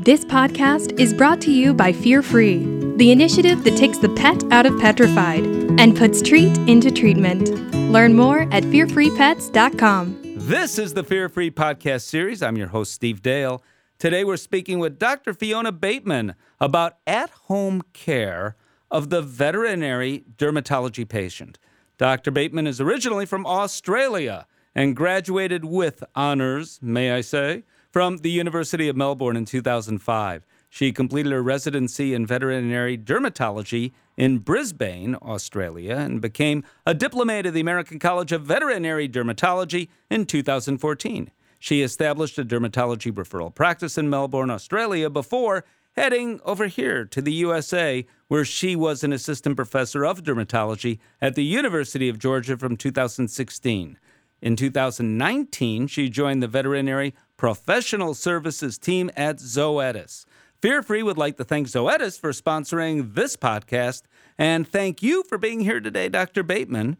This podcast is brought to you by Fear Free, the initiative that takes the pet out of petrified and puts treat into treatment. Learn more at fearfreePets.com. This is the Fear Free podcast series. I'm your host, Steve Dale. Today we're speaking with Dr. Fiona Bateman about at-home care of the veterinary dermatology patient. Dr. Bateman is originally from Australia and graduated with honors, may I say, from the University of Melbourne in 2005. She completed her residency in veterinary dermatology in Brisbane, Australia, and became a diplomate of the American College of Veterinary Dermatology in 2014. She established a dermatology referral practice in Melbourne, Australia, before heading over here to the USA, where she was an assistant professor of dermatology at the University of Georgia from 2016. In 2019, she joined the veterinary professional services team at Zoetis. Fear Free would like to thank Zoetis for sponsoring this podcast, and thank you for being here today, Dr. Bateman.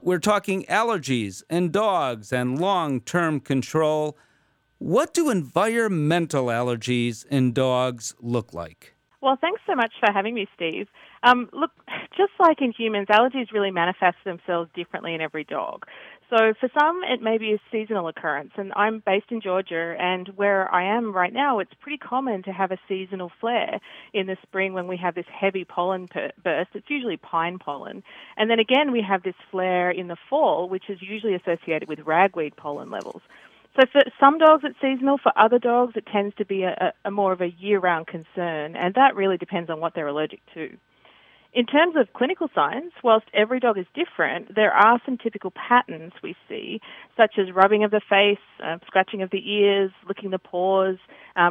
We're talking allergies and dogs and long-term control. What do environmental allergies in dogs look like? Well, thanks so much for having me, Steve. Look, just like in humans, allergies really manifest themselves differently in every dog. So for some, it may be a seasonal occurrence, and I'm based in Georgia, and where I am right now, it's pretty common to have a seasonal flare in the spring when we have this heavy pollen burst. It's usually pine pollen. And then again, we have this flare in the fall, which is usually associated with ragweed pollen levels. So for some dogs, it's seasonal. For other dogs, it tends to be a more of a year-round concern, and that really depends on what they're allergic to. In terms of clinical signs, whilst every dog is different, there are some typical patterns we see, such as rubbing of the face, scratching of the ears, licking the paws,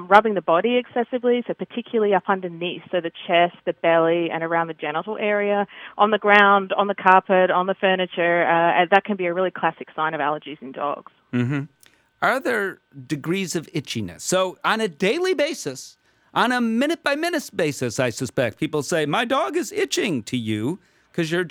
rubbing the body excessively, so particularly up underneath, so the chest, the belly, and around the genital area, on the ground, on the carpet, on the furniture. And that can be a really classic sign of allergies in dogs. Mm-hmm. Are there degrees of itchiness? So on a daily basis, on a minute-by-minute basis, I suspect, people say, my dog is itching to you, because your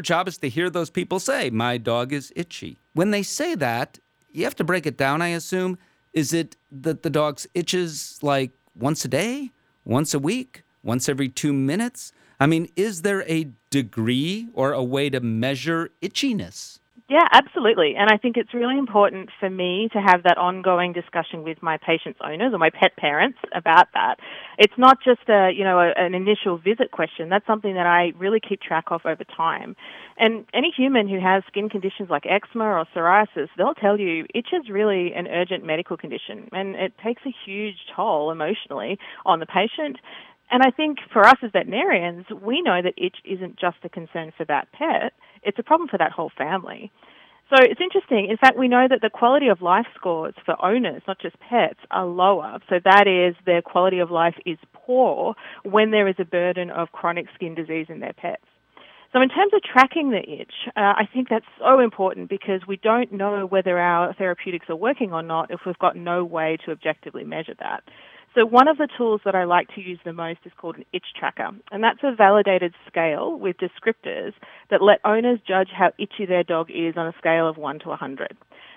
job is to hear those people say, my dog is itchy. When they say that, you have to break it down, I assume. Is it that the dog itches like once a day, once a week, once every 2 minutes? I mean, is there a degree or a way to measure itchiness? Yeah, absolutely. And I think it's really important for me to have that ongoing discussion with my patient's owners or my pet parents about that. It's not just an initial visit question. That's something that I really keep track of over time. And any human who has skin conditions like eczema or psoriasis, they'll tell you itch is really an urgent medical condition, and it takes a huge toll emotionally on the patient. And I think for us as veterinarians, we know that itch isn't just a concern for that pet. It's a problem for that whole family. So it's interesting. In fact, we know that the quality of life scores for owners, not just pets, are lower. So that is, their quality of life is poor when there is a burden of chronic skin disease in their pets. So in terms of tracking the itch, I think that's so important, because we don't know whether our therapeutics are working or not if we've got no way to objectively measure that. So one of the tools that I like to use the most is called an itch tracker, and that's a validated scale with descriptors that let owners judge how itchy their dog is on a scale of 1 to 100.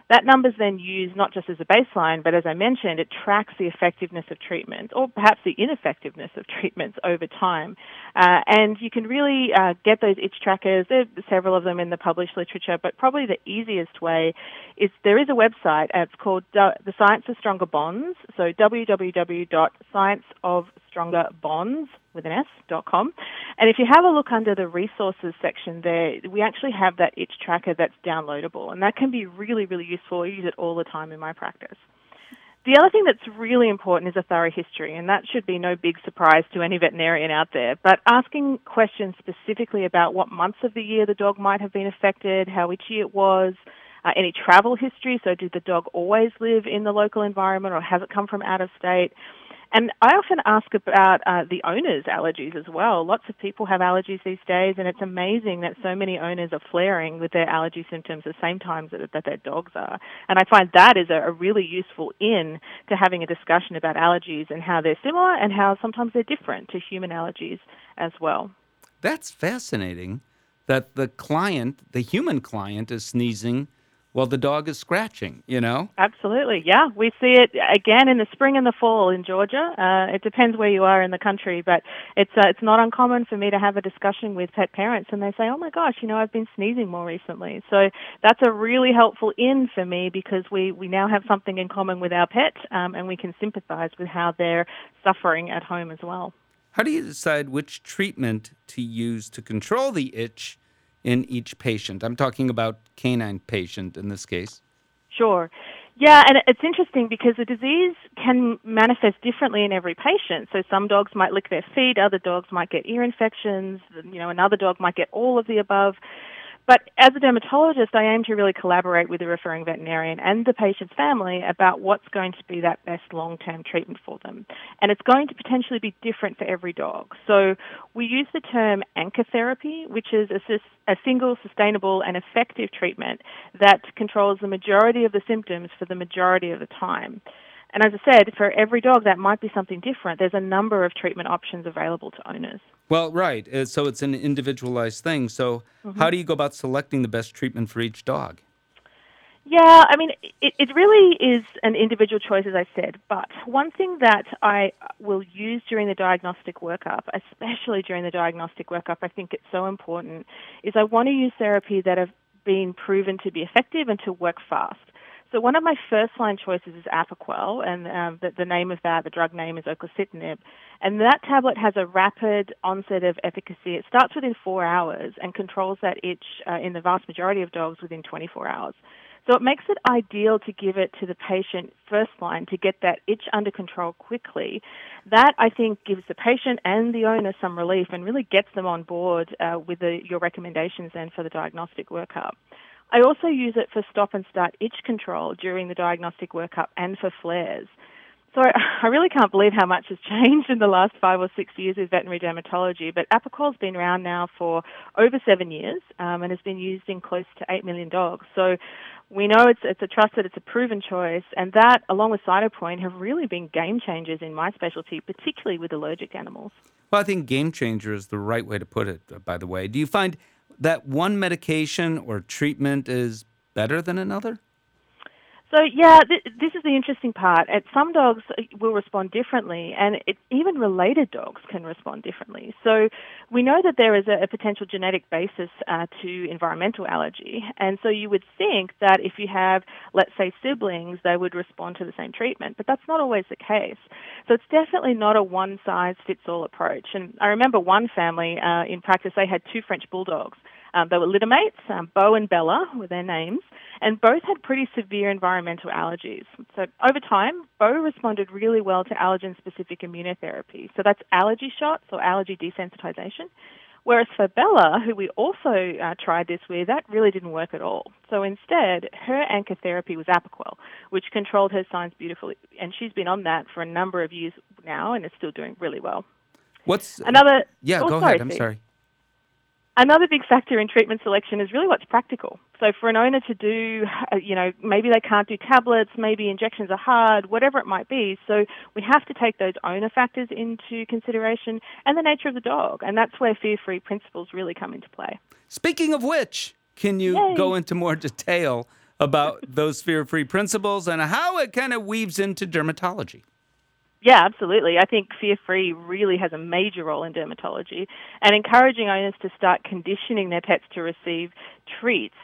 That number's then used not just as a baseline, but as I mentioned, it tracks the effectiveness of treatment, or perhaps the ineffectiveness of treatments over time. And you can really get those itch trackers. There are several of them in the published literature, but probably the easiest way is there is a website. It's called the Science of Stronger Bonds, so www.scienceofstrongerbonds.com. And if you have a look under the resources section there, we actually have that itch tracker that's downloadable, and that can be really, really useful. I use it all the time in my practice. The other thing that's really important is a thorough history, and that should be no big surprise to any veterinarian out there. But asking questions specifically about what months of the year the dog might have been affected, how itchy it was, any travel history, so did the dog always live in the local environment or has it come from out of state? And I often ask about the owner's allergies as well. Lots of people have allergies these days, and it's amazing that so many owners are flaring with their allergy symptoms at the same time that their dogs are. And I find that is a really useful in to having a discussion about allergies and how they're similar and how sometimes they're different to human allergies as well. That's fascinating that the client, the human client, is sneezing while the dog is scratching, you know? Absolutely, yeah. We see it again in the spring and the fall in Georgia. It depends where you are in the country, but it's not uncommon for me to have a discussion with pet parents and they say, oh my gosh, you know, I've been sneezing more recently. So that's a really helpful in for me because we now have something in common with our pet and we can sympathize with how they're suffering at home as well. How do you decide which treatment to use to control the itch in each patient? I'm talking about canine patient in this case. Sure. Yeah, and it's interesting because the disease can manifest differently in every patient. So some dogs might lick their feet, other dogs might get ear infections, you know, another dog might get all of the above. But as a dermatologist, I aim to really collaborate with the referring veterinarian and the patient's family about what's going to be that best long-term treatment for them. And it's going to potentially be different for every dog. So we use the term anchor therapy, which is a single, sustainable and effective treatment that controls the majority of the symptoms for the majority of the time. And as I said, for every dog, that might be something different. There's a number of treatment options available to owners. Well, right. So it's an individualized thing. So how do you go about selecting the best treatment for each dog? Yeah, I mean, it really is an individual choice, as I said. But one thing that I will use during the diagnostic workup, especially during the diagnostic workup, I think it's so important, is I want to use therapy that have been proven to be effective and to work fast. So one of my first-line choices is Apoquel, and the name of that, the drug name is Oclacitinib. And that tablet has a rapid onset of efficacy. It starts within 4 hours and controls that itch in the vast majority of dogs within 24 hours. So it makes it ideal to give it to the patient first line to get that itch under control quickly. That, I think, gives the patient and the owner some relief and really gets them on board with your recommendations then for the diagnostic workup. I also use it for stop and start itch control during the diagnostic workup and for flares. So I really can't believe how much has changed in the last 5 or 6 years of veterinary dermatology, but Apoquel's been around now for over 7 years and has been used in close to 8 million dogs. So we know it's a trusted, it's a proven choice, and that, along with Cytopoint, have really been game changers in my specialty, particularly with allergic animals. Well, I think game changer is the right way to put it, by the way. Do you find that one medication or treatment is better than another? So, yeah, this is the interesting part. Some dogs will respond differently, and even related dogs can respond differently. So we know that there is a potential genetic basis to environmental allergy, and so you would think that if you have, let's say, siblings, they would respond to the same treatment, but that's not always the case. So it's definitely not a one-size-fits-all approach. And I remember one family in practice, they had 2 French bulldogs. They were littermates, Bo and Bella were their names, and both had pretty severe environmental allergies. So over time, Bo responded really well to allergen-specific immunotherapy. So that's allergy shots or allergy desensitization. Whereas for Bella, who we also tried this with, that really didn't work at all. So instead, her anchor therapy was Apoquel, which controlled her signs beautifully. And she's been on that for a number of years now and is still doing really well. What's another? Yeah, go ahead. I'm sorry. Another big factor in treatment selection is really what's practical. So for an owner to do, you know, maybe they can't do tablets, maybe injections are hard, whatever it might be. So we have to take those owner factors into consideration and the nature of the dog. And that's where fear-free principles really come into play. Speaking of which, can you go into more detail about those fear-free principles and how it kind of weaves into dermatology? Yeah, absolutely. I think Fear Free really has a major role in dermatology, and encouraging owners to start conditioning their pets to receive treats,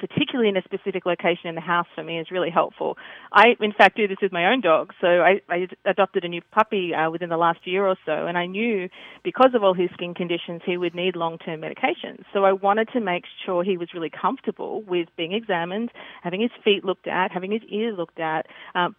particularly in a specific location in the house, for me is really helpful. I, in fact, do this with my own dog. So I adopted a new puppy within the last year or so, and I knew because of all his skin conditions, he would need long-term medications. So I wanted to make sure he was really comfortable with being examined, having his feet looked at, having his ears looked at,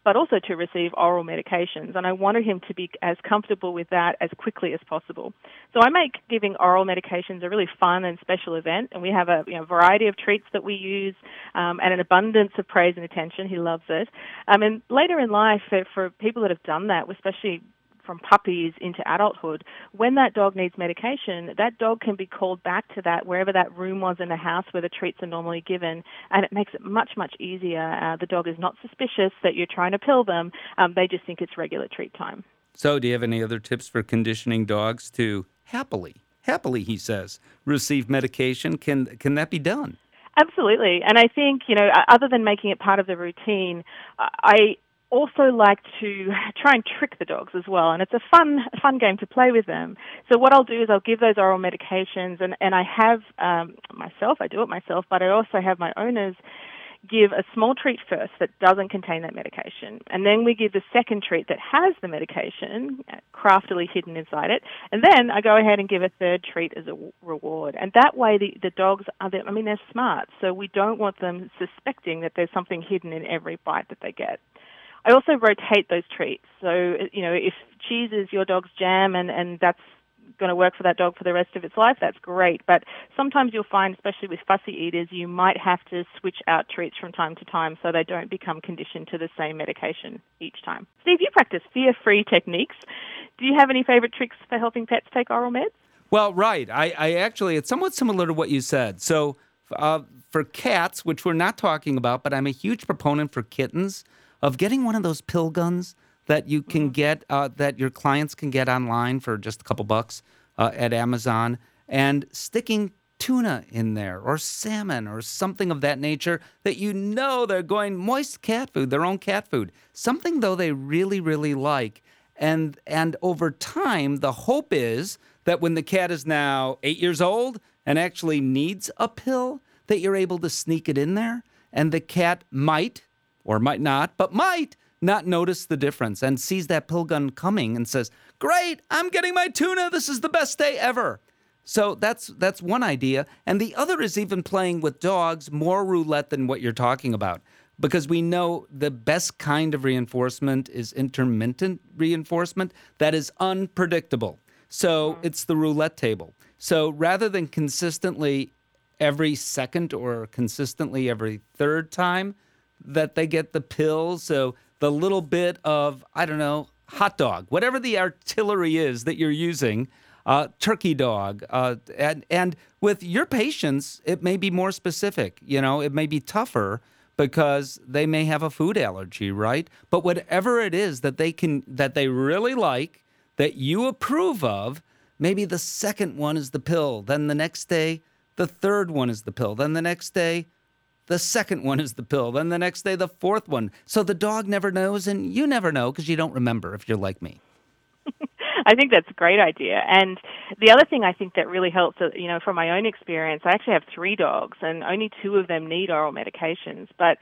but also to receive oral medications. And I wanted him to be as comfortable with that as quickly as possible. So I make giving oral medications a really fun and special event, and we have a variety of treats that we use and an abundance of praise and attention. He loves it. And later in life, for people that have done that, especially from puppies into adulthood, when that dog needs medication, that dog can be called back to that wherever that room was in the house where the treats are normally given, and it makes it much, much easier. The dog is not suspicious that you're trying to pill them. They just think it's regular treat time. So do you have any other tips for conditioning dogs to happily, he says, receive medication? Can that be done? Absolutely. And I think, you know, other than making it part of the routine, I also like to try and trick the dogs as well. And it's a fun game to play with them. So what I'll do is I'll give those oral medications, and I have myself, I do it myself, but I also have my owners give a small treat first that doesn't contain that medication. And then we give the second treat that has the medication craftily hidden inside it. And then I go ahead and give a third treat as a reward. And that way the dogs are, I mean, they're smart. So we don't want them suspecting that there's something hidden in every bite that they get. I also rotate those treats. So, you know, if cheese is your dog's jam and that's going to work for that dog for the rest of its life, that's great. But sometimes you'll find, especially with fussy eaters, you might have to switch out treats from time to time so they don't become conditioned to the same medication each time. Steve, you practice fear-free techniques. Do you have any favorite tricks for helping pets take oral meds? Well, right. I actually, it's somewhat similar to what you said. So for cats, which we're not talking about, but I'm a huge proponent for kittens, of getting one of those pill guns that you can get, that your clients can get online for just a couple bucks at Amazon, and sticking tuna in there or salmon or something of that nature that you know they're going moist cat food, their own cat food, something though they really, really like. And over time, the hope is that when the cat is now 8 years old and actually needs a pill, that you're able to sneak it in there, and the cat might, or might not, but might not notice the difference and sees that pill gun coming and says, great, I'm getting my tuna. This is the best day ever. So that's one idea. And the other is even playing with dogs, more roulette than what you're talking about, because we know the best kind of reinforcement is intermittent reinforcement that is unpredictable. So it's the roulette table. So rather than consistently every second or consistently every third time that they get the pill, so the little bit of, I don't know, hot dog, whatever the artillery is that you're using, turkey dog. And with your patients, it may be more specific. You know, it may be tougher because they may have a food allergy, right? But whatever it is that they can, that they really like, that you approve of, maybe the second one is the pill. Then the next day, the third one is the pill. Then the next day, the second one is the pill. Then the next day, the fourth one. So the dog never knows, and you never know because you don't remember if you're like me. I think that's a great idea. And the other thing I think that really helps, you know, from my own experience, I actually have three dogs, and only two of them need oral medications. But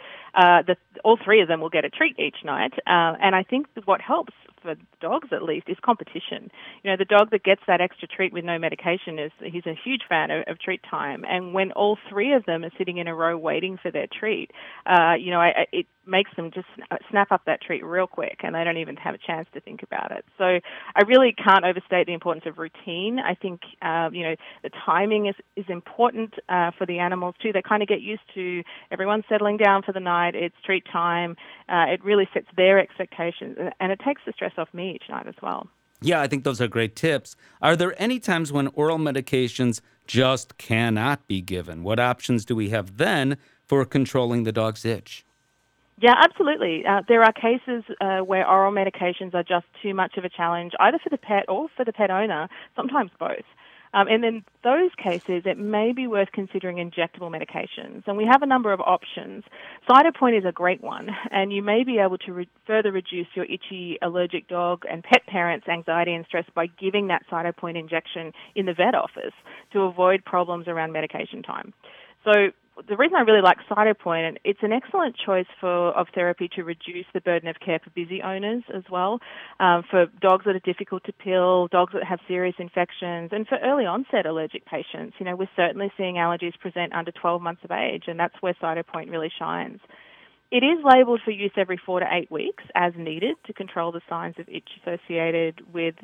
all three of them will get a treat each night. And I think what helps for dogs, at least, is competition. You know, the dog that gets that extra treat with no medication, he's a huge fan of treat time. And when all three of them are sitting in a row waiting for their treat, you know, it makes them just snap up that treat real quick, and they don't even have a chance to think about it. So I really can't overstate the importance of routine. I think, you know, the timing is important for the animals too. They kind of get used to everyone settling down for the night. It's treat time. It really sets their expectations, and it takes the stress off me each night as well. Yeah, I think those are great tips. Are there any times when oral medications just cannot be given? What options do we have then for controlling the dog's itch? Yeah, absolutely. There are cases where oral medications are just too much of a challenge, either for the pet or for the pet owner, sometimes both. And in those cases, it may be worth considering injectable medications. And we have a number of options. Cytopoint is a great one, and you may be able to further reduce your itchy, allergic dog and pet parents' anxiety and stress by giving that Cytopoint injection in the vet office to avoid problems around medication time. So the reason I really like Cytopoint, it's an excellent choice of therapy to reduce the burden of care for busy owners as well, for dogs that are difficult to pill, dogs that have serious infections, and for early onset allergic patients. You know, we're certainly seeing allergies present under 12 months of age, and that's where Cytopoint really shines. It is labelled for use every 4 to 8 weeks as needed to control the signs of itch associated with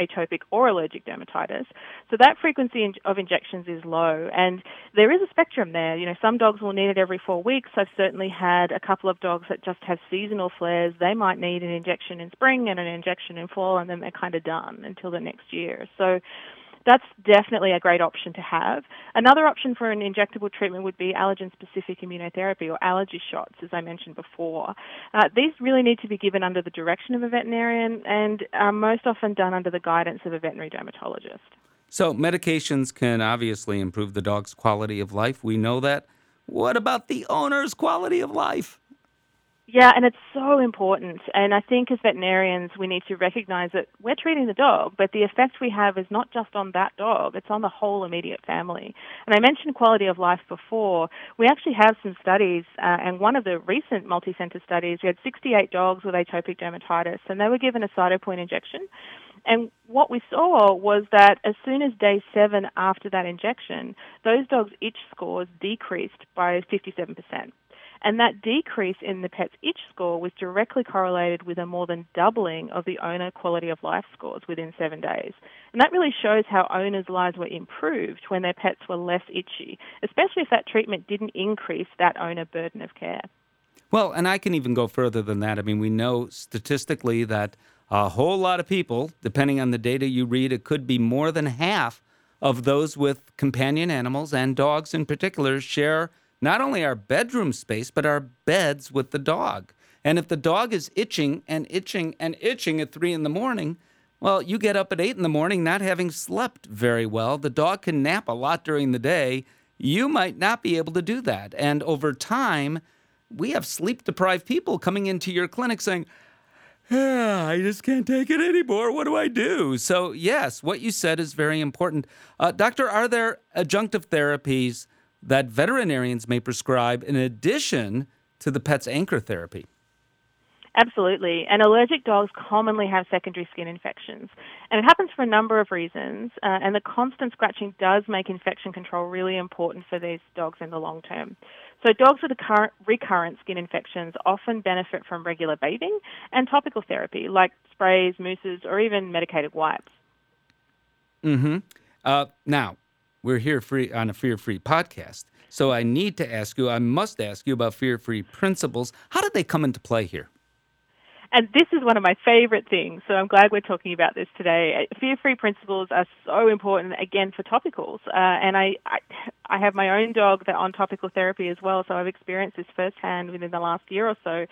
atopic or allergic dermatitis. So that frequency of injections is low, and there is a spectrum there. You know, some dogs will need it every 4 weeks. I've certainly had a couple of dogs that just have seasonal flares. They might need an injection in spring and an injection in fall, and then they're kind of done until the next year. So that's definitely a great option to have. Another option for an injectable treatment would be allergen-specific immunotherapy or allergy shots, as I mentioned before. These really need to be given under the direction of a veterinarian and are most often done under the guidance of a veterinary dermatologist. So medications can obviously improve the dog's quality of life. We know that. what about the owner's quality of life? Yeah, and it's so important. And I think as veterinarians, we need to recognize that we're treating the dog, but the effect we have is not just on that dog, it's on the whole immediate family. And I mentioned quality of life before. We actually have some studies, and one of the recent multi-center studies, we had 68 dogs with atopic dermatitis, and they were given a Cytopoint injection. And what we saw was that as soon as day 7 after that injection, those dogs' itch scores decreased by 57%. And that decrease in the pet's itch score was directly correlated with a more than doubling of the owner quality of life scores within 7 days. And that really shows how owners' lives were improved when their pets were less itchy, especially if that treatment didn't increase that owner burden of care. Well, and I can even go further than that. I mean, we know statistically that a whole lot of people, depending on the data you read, it could be more than half of those with companion animals and dogs in particular share not only our bedroom space, but our beds with the dog. And if the dog is itching and itching and itching at 3 a.m, well, you get up at 8 a.m, not having slept very well. The dog can nap a lot during the day. You might not be able to do that. And over time, we have sleep-deprived people coming into your clinic saying, I just can't take it anymore. What do I do? So, yes, what you said is very important. Doctor, are there adjunctive therapies that veterinarians may prescribe in addition to the pet's anchor therapy? Absolutely. And allergic dogs commonly have secondary skin infections. And it happens for a number of reasons. And the constant scratching does make infection control really important for these dogs in the long term. So dogs with recurrent skin infections often benefit from regular bathing and topical therapy like sprays, mousses, or even medicated wipes. Mm-hmm. Now, we're here free on a fear-free podcast, so I must ask you about fear-free principles. How did they come into play here? And this is one of my favorite things, so I'm glad we're talking about this today. Fear-free principles are so important, again, for topicals. And I have my own dog that on topical therapy as well, so I've experienced this firsthand within the last year or so.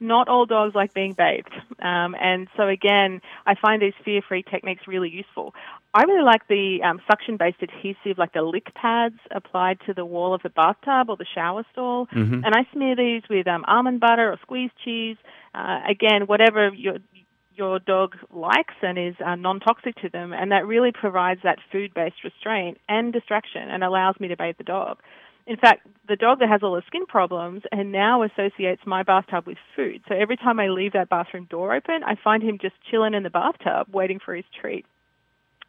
Not all dogs like being bathed. And so, again, I find these fear-free techniques really useful. I really like the suction-based adhesive, like the lick pads applied to the wall of the bathtub or the shower stall. Mm-hmm. And I smear these with almond butter or squeezed cheese. Again, whatever your dog likes and is non-toxic to them, and that really provides that food-based restraint and distraction and allows me to bathe the dog. In fact, the dog that has all the skin problems and now associates my bathtub with food. So every time I leave that bathroom door open, I find him just chilling in the bathtub waiting for his treat.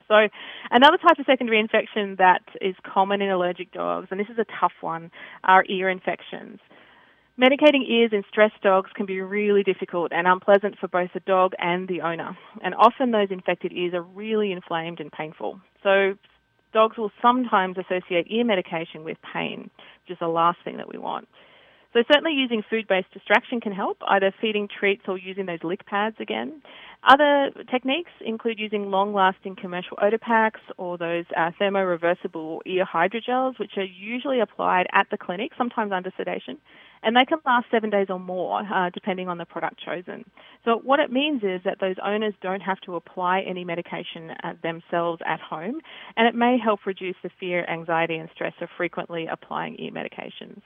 So another type of secondary infection that is common in allergic dogs, and this is a tough one, are ear infections. Medicating ears in stressed dogs can be really difficult and unpleasant for both the dog and the owner. And often those infected ears are really inflamed and painful. So dogs will sometimes associate ear medication with pain, which is the last thing that we want. So certainly using food-based distraction can help, either feeding treats or using those lick pads again. Other techniques include using long-lasting commercial odor packs or those thermoreversible ear hydrogels, which are usually applied at the clinic, sometimes under sedation, and they can last 7 days or more, depending on the product chosen. So what it means is that those owners don't have to apply any medication themselves at home, and it may help reduce the fear, anxiety, and stress of frequently applying ear medications.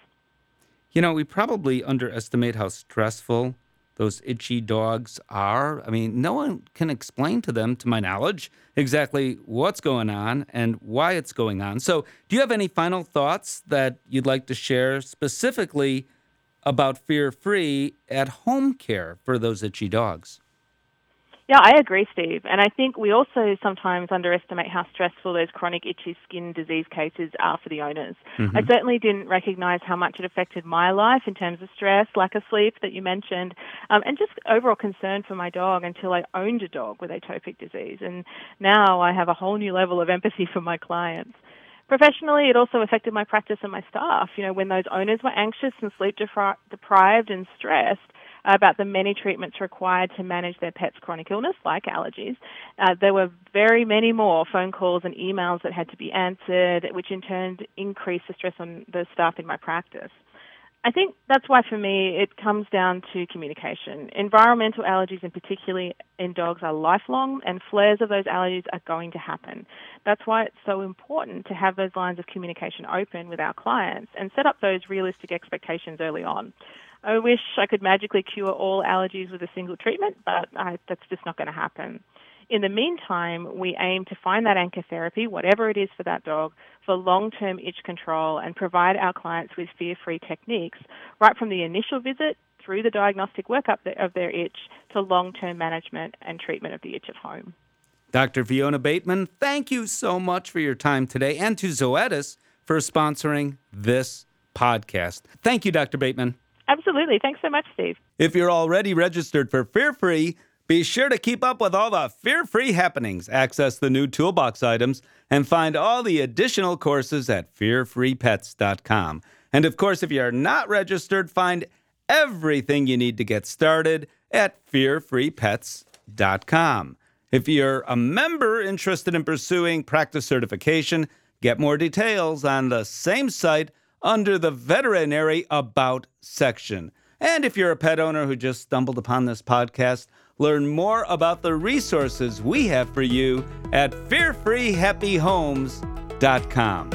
You know, we probably underestimate how stressful those itchy dogs are. I mean, no one can explain to them, to my knowledge, exactly what's going on and why it's going on. So do you have any final thoughts that you'd like to share specifically about fear-free at-home care for those itchy dogs? Yeah, I agree, Steve. And I think we also sometimes underestimate how stressful those chronic itchy skin disease cases are for the owners. Mm-hmm. I certainly didn't recognize how much it affected my life in terms of stress, lack of sleep that you mentioned, and just overall concern for my dog until I owned a dog with atopic disease. And now I have a whole new level of empathy for my clients. Professionally, it also affected my practice and my staff. You know, when those owners were anxious and sleep deprived and stressed about the many treatments required to manage their pet's chronic illness, like allergies. There were very many more phone calls and emails that had to be answered, which in turn increased the stress on the staff in my practice. I think that's why, for me, it comes down to communication. Environmental allergies, and particularly in dogs, are lifelong, and flares of those allergies are going to happen. That's why it's so important to have those lines of communication open with our clients and set up those realistic expectations early on. I wish I could magically cure all allergies with a single treatment, but that's just not going to happen. In the meantime, we aim to find that anchor therapy, whatever it is for that dog, for long-term itch control, and provide our clients with fear-free techniques right from the initial visit through the diagnostic workup of their itch to long-term management and treatment of the itch at home. Dr. Fiona Bateman, thank you so much for your time today, and to Zoetis for sponsoring this podcast. Thank you, Dr. Bateman. Absolutely. Thanks so much, Steve. If you're already registered for Fear Free, be sure to keep up with all the fear-free happenings, access the new toolbox items, and find all the additional courses at fearfreepets.com. And, of course, if you're not registered, find everything you need to get started at fearfreepets.com. If you're a member interested in pursuing practice certification, get more details on the same site under the Veterinary About section. And if you're a pet owner who just stumbled upon this podcast, learn more about the resources we have for you at fearfreehappyhomes.com.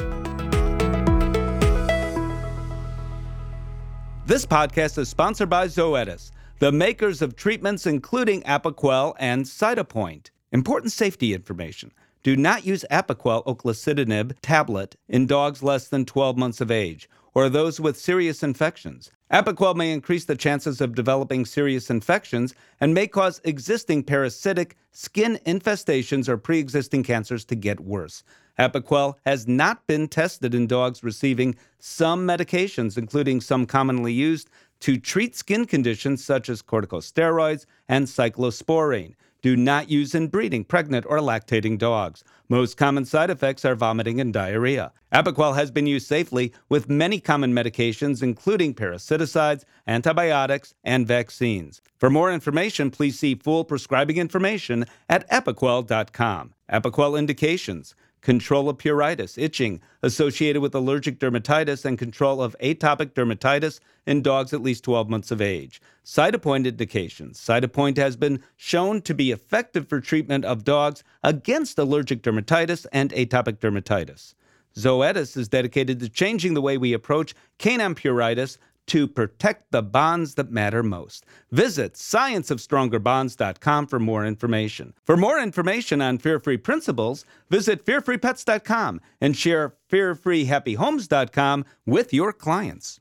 This podcast is sponsored by Zoetis, the makers of treatments including Apoquel and Cytopoint. Important safety information. Do not use Apoquel Oclacitinib tablet in dogs less than 12 months of age or those with serious infections. Apoquel may increase the chances of developing serious infections and may cause existing parasitic skin infestations or pre-existing cancers to get worse. Apoquel has not been tested in dogs receiving some medications, including some commonly used to treat skin conditions such as corticosteroids and cyclosporine. Do not use in breeding pregnant or lactating dogs. Most common side effects are vomiting and diarrhea. Apoquel has been used safely with many common medications, including parasiticides, antibiotics, and vaccines. For more information, please see full prescribing information at apoquel.com. Apoquel indications: control of pruritus, itching associated with allergic dermatitis, and control of atopic dermatitis in dogs at least 12 months of age. Cytopoint indications. Cytopoint has been shown to be effective for treatment of dogs against allergic dermatitis and atopic dermatitis. Zoetis is dedicated to changing the way we approach canine pruritus to protect the bonds that matter most. Visit scienceofstrongerbonds.com for more information. For more information on fear-free principles, visit fearfreepets.com and share fearfreehappyhomes.com with your clients.